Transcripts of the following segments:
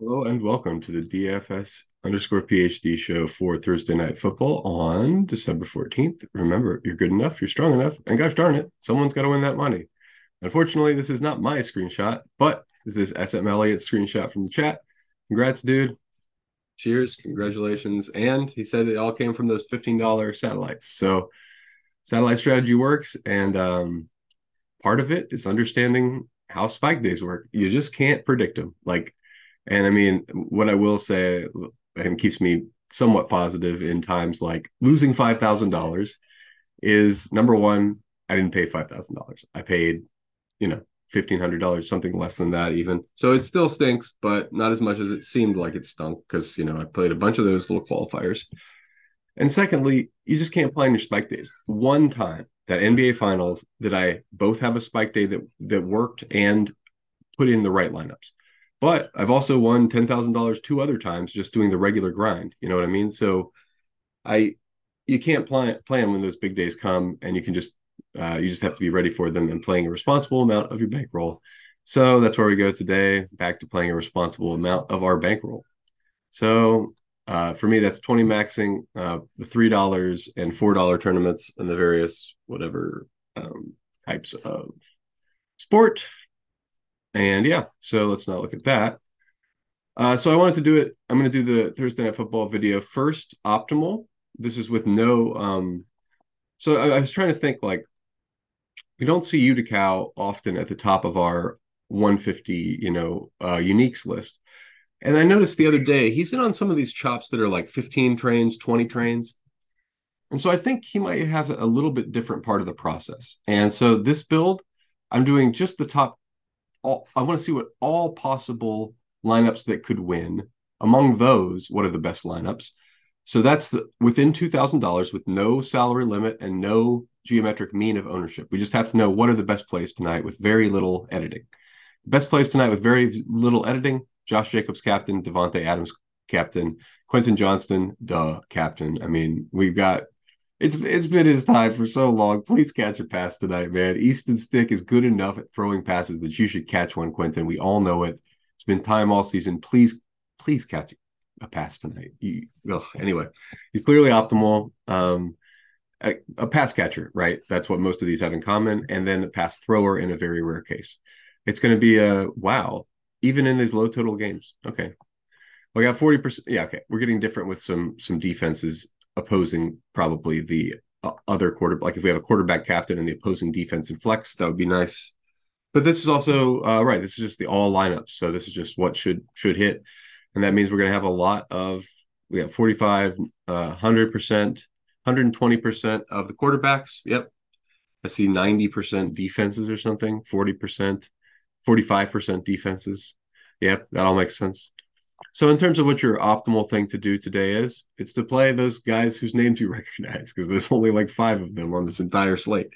Hello and welcome to the DFS_PhD show for Thursday Night Football on December 14th. Remember, you're good enough, you're strong enough, and gosh darn it, someone's got to win that money. Unfortunately, this is not my screenshot, but this is SM Elliott's screenshot from the chat. Congrats, dude. Cheers, congratulations. And he said it all came from those $15 satellites. So satellite strategy works, and part of it is understanding how spike days work. You just can't predict them. And I mean, what I will say, and keeps me somewhat positive in times like losing $5,000 is, number one, I didn't pay $5,000. I paid, $1,500, something less than that even. So it still stinks, but not as much as it seemed like it stunk because, I played a bunch of those little qualifiers. And secondly, you just can't plan your spike days. One time, that NBA Finals, that I both have a spike day that worked and put in the right lineups. But I've also won $10,000 two other times just doing the regular grind. You know what I mean? So you can't plan when those big days come, and you can just you just have to be ready for them and playing a responsible amount of your bankroll. So that's where we go today, back to playing a responsible amount of our bankroll. So for me, that's 20 maxing the $3 and $4 tournaments and the various whatever types of sport. And yeah, so let's not look at that. So I wanted to do it. I'm going to do the Thursday Night Football video first, optimal. This is with no... So I was trying to think, we don't see Uticao often at the top of our 150, uniques list. And I noticed the other day, he's in on some of these chops that are like 15 trains, 20 trains. And so I think he might have a little bit different part of the process. And so this build, I'm doing just the top... I want to see what all possible lineups that could win. Among those, what are the best lineups? So that's within $2,000 with no salary limit and no geometric mean of ownership. We just have to know what are the best plays tonight with very little editing. Best plays tonight with very little editing: Josh Jacobs, captain; Devontae Adams, captain; Quentin Johnston, captain. I mean, we've got... It's been his time for so long. Please catch a pass tonight, man. Easton Stick is good enough at throwing passes that you should catch one, Quentin. We all know it. It's been time all season. Please catch a pass tonight. Anyway, he's clearly optimal. A pass catcher, right? That's what most of these have in common. And then a pass thrower in a very rare case. It's going to be a wow, even in these low total games. Okay. I got 40%. Yeah, okay. We're getting different with some defenses opposing probably the other quarterback. Like if we have a quarterback captain and the opposing defense in flex, that would be nice. But this is also right. This is just the all lineups. So this is just what should hit, and that means we're going to have a lot of... we got 45, 100%, 120% of the quarterbacks. Yep, I see 90% defenses or something. 40%, 45% defenses. Yep, that all makes sense. So in terms of what your optimal thing to do today is, it's to play those guys whose names you recognize, because there's only like 5 of them on this entire slate.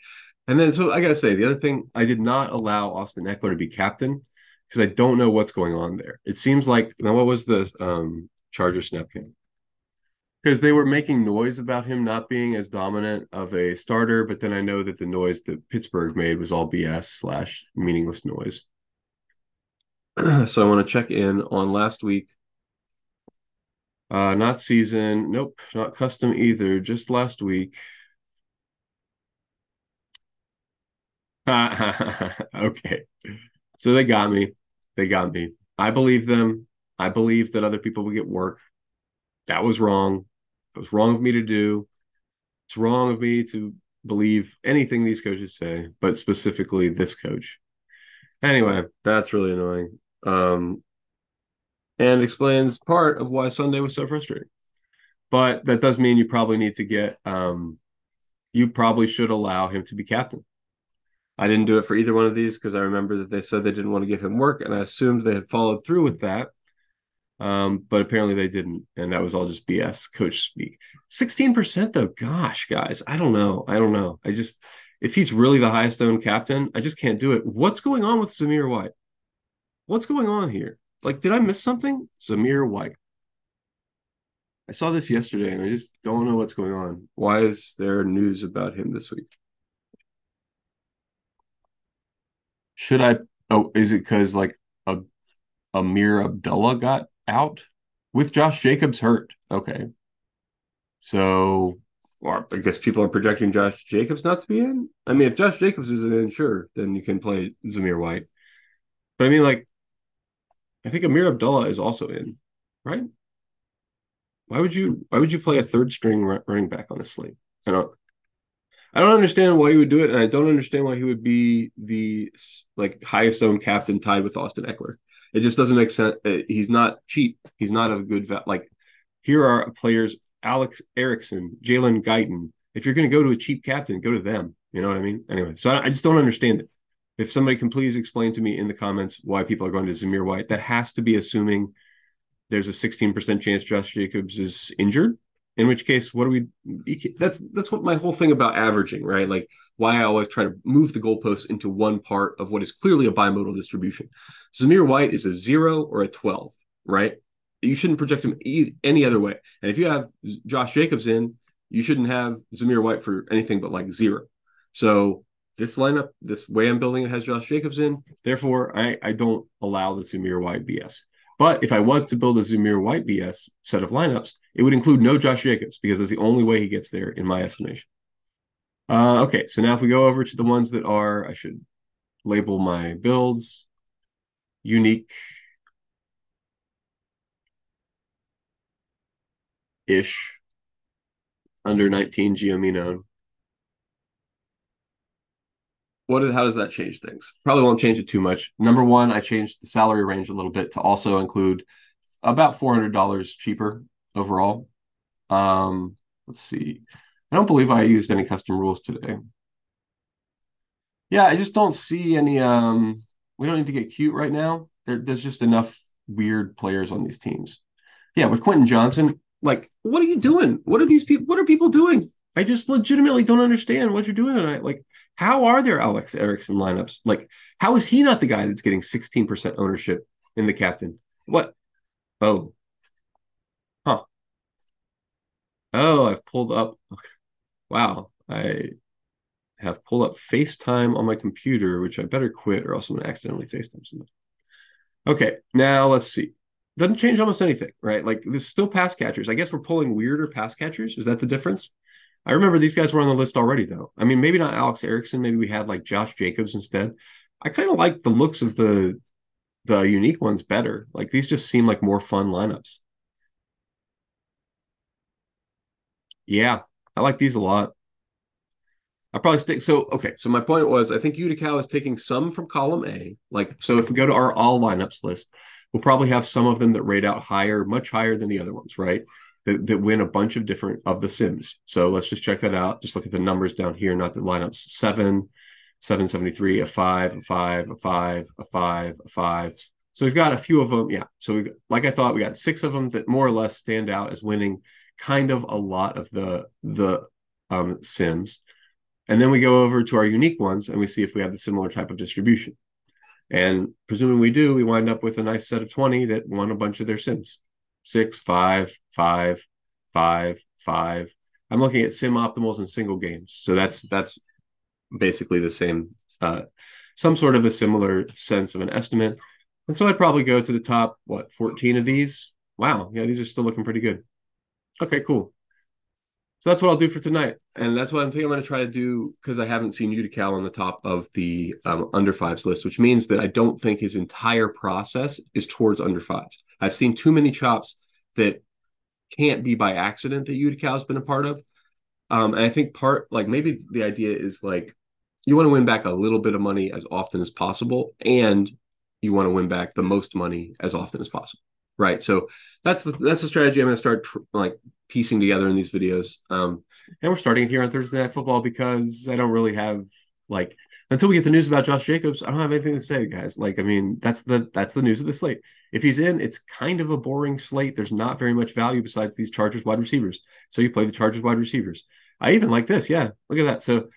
And then, so I got to say, the other thing, I did not allow Austin Eckler to be captain because I don't know what's going on there. It seems like, now what was the Charger snap game? Because they were making noise about him not being as dominant of a starter, but then I know that the noise that Pittsburgh made was all BS/ meaningless noise. So I want to check in on last week. Not season. Nope. Not custom either. Just last week. Okay. So they got me. I believe them. I believe that other people will get work. That was wrong. It was wrong of me to do. It's wrong of me to believe anything these coaches say, but specifically this coach. Anyway, that's really annoying. And explains part of why Sunday was so frustrating. But that does mean you probably need to get... you probably should allow him to be captain. I didn't do it for either one of these because I remember that they said they didn't want to give him work, and I assumed they had followed through with that. But apparently they didn't, and that was all just BS coach speak. 16% though, gosh, guys, I don't know. I just... if he's really the highest owned captain, I just can't do it. What's going on with Zamir White? What's going on here? Did I miss something? Zamir White. I saw this yesterday, and I just don't know what's going on. Why is there news about him this week? Should I... oh, is it because, Amir Abdullah got out with Josh Jacobs hurt. Okay. So, or I guess people are projecting Josh Jacobs not to be in. I mean, if Josh Jacobs isn't in, sure, then you can play Zamir White. But I mean, like, I think Amir Abdullah is also in, right? Why would you play a third string running back on a slate? I don't understand why he would do it, and I don't understand why he would be the highest owned captain tied with Austin Eckler. It just doesn't make sense. He's not cheap. He's not a good value. Like, here are players: Alex Erickson, Jalen Guyton. If you're going to go to a cheap captain, go to them. You know what I mean? Anyway, so I just don't understand it. If somebody can please explain to me in the comments why people are going to Zamir White, that has to be assuming there's a 16% chance Josh Jacobs is injured. In which case, what do we? That's what my whole thing about averaging, right? Like, why I always try to move the goalposts into one part of what is clearly a bimodal distribution. Zamir White is a 0 or a 12, right? You shouldn't project him any other way. And if you have Josh Jacobs in, you shouldn't have Zamir White for anything but 0. So this lineup, this way I'm building it, has Josh Jacobs in. Therefore, I don't allow the Zamir White BS. But if I was to build a Zamir White BS set of lineups, it would include no Josh Jacobs, because that's the only way he gets there in my estimation. Okay, so now if we go over to the ones that are, I should label my builds, unique-ish, under 19 Giominone. How does that change things? Probably won't change it too much. Number one, I changed the salary range a little bit to also include about $400 cheaper overall. Let's see. I don't believe I used any custom rules today. Yeah, I just don't see any. We don't need to get cute right now. There's just enough weird players on these teams. Yeah, with Quentin Johnston, what are you doing? What are these people? What are people doing? I just legitimately don't understand what you're doing tonight. How are there Alex Erickson lineups? How is he not the guy that's getting 16% ownership in the captain? What? Oh. Huh. Oh, I've pulled up. Okay. Wow. I have pulled up FaceTime on my computer, which I better quit or else I'm going to accidentally FaceTime somebody. Okay. Now let's see. Doesn't change almost anything, right? This is still pass catchers. I guess we're pulling weirder pass catchers. Is that the difference? I remember these guys were on the list already, though. I mean, maybe not Alex Erickson. Maybe we had Josh Jacobs instead. I kind of like the looks of the unique ones better. These just seem like more fun lineups. Yeah, I like these a lot. I probably stick. So, okay. So my point was, I think Uticao is taking some from column A. So if we go to our all lineups list, we'll probably have some of them that rate out higher, much higher than the other ones, right? That win a bunch of different of the sims. So let's just check that out. Just look at the numbers down here, not the lineups. 7, 773, a 5, a 5, a 5, a 5, a 5. So we've got a few of them. Yeah. So we, like I thought, we got 6 of them that more or less stand out as winning kind of a lot of the sims. And then we go over to our unique ones and we see if we have the similar type of distribution. And presuming we do, we wind up with a nice set of 20 that won a bunch of their sims. 6, 5, 5, 5, 5. I'm looking at sim optimals and single games. So that's basically the same, some sort of a similar sense of an estimate. And so I'd probably go to the top, 14 of these? Wow. Yeah, these are still looking pretty good. Okay, cool. So that's what I'll do for tonight. And that's what I think I'm going to try to do, because I haven't seen Uticao on the top of the under fives list, which means that I don't think his entire process is towards under fives. I've seen too many chops that can't be by accident that Uticao has been a part of. And I think maybe the idea is you want to win back a little bit of money as often as possible, and you want to win back the most money as often as possible. Right. So that's the strategy I'm going to start piecing together in these videos. And we're starting it here on Thursday Night Football, because I don't really have until we get the news about Josh Jacobs, I don't have anything to say, guys. I mean, that's the news of the slate. If he's in, it's kind of a boring slate. There's not very much value besides these Chargers wide receivers. So you play the Chargers wide receivers. I even like this. Yeah. Look at that. So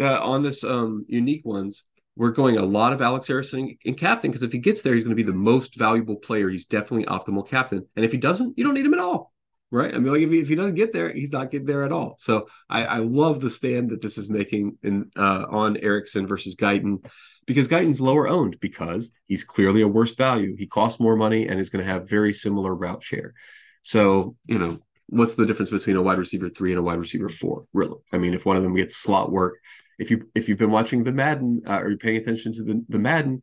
on this unique ones, we're going a lot of Alex Erickson in captain, because if he gets there, he's going to be the most valuable player. He's definitely optimal captain. And if he doesn't, you don't need him at all. right? I mean, like if he doesn't get there, he's not getting there at all. So I love the stand that this is making in on Erickson versus Guyton, because Guyton's lower owned because he's clearly a worse value. He costs more money and is going to have very similar route share. So, you know, what's the difference between a wide receiver 3 and a wide receiver 4? Really? I mean, if one of them gets slot work, if you've been watching the Madden or you're paying attention to the Madden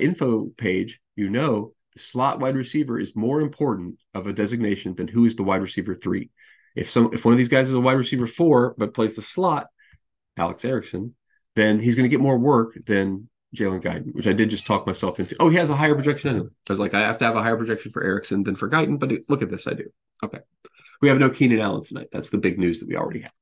info page, you know, the slot wide receiver is more important of a designation than who is the wide receiver 3. If one of these guys is a wide receiver 4, but plays the slot, Alex Erickson, then he's going to get more work than Jalen Guyton, which I did just talk myself into. Oh, he has a higher projection anyway. I was like, I have to have a higher projection for Erickson than for Guyton, but look at this, I do. Okay. We have no Keenan Allen tonight. That's the big news that we already have.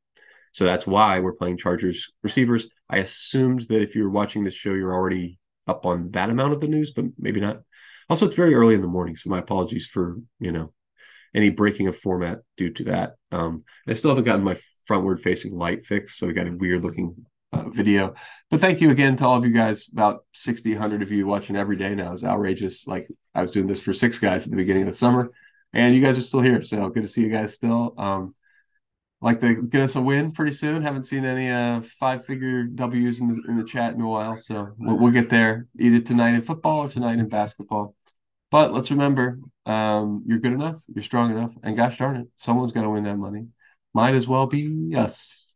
So that's why we're playing Chargers receivers. I assumed that if you're watching this show, you're already up on that amount of the news, but maybe not. Also, it's very early in the morning, so my apologies for, you know, any breaking of format due to that. I still haven't gotten my frontward-facing light fixed, so we got a weird-looking video. But thank you again to all of you guys. About 60, 100 of you watching every day now is outrageous. Like, I was doing this for 6 guys at the beginning of the summer, and you guys are still here, so good to see you guys still. Like to get us a win pretty soon. Haven't seen any five-figure W's in the chat in a while, so we'll get there either tonight in football or tonight in basketball. But let's remember, you're good enough, you're strong enough, and gosh darn it, someone's going to win that money. Might as well be us.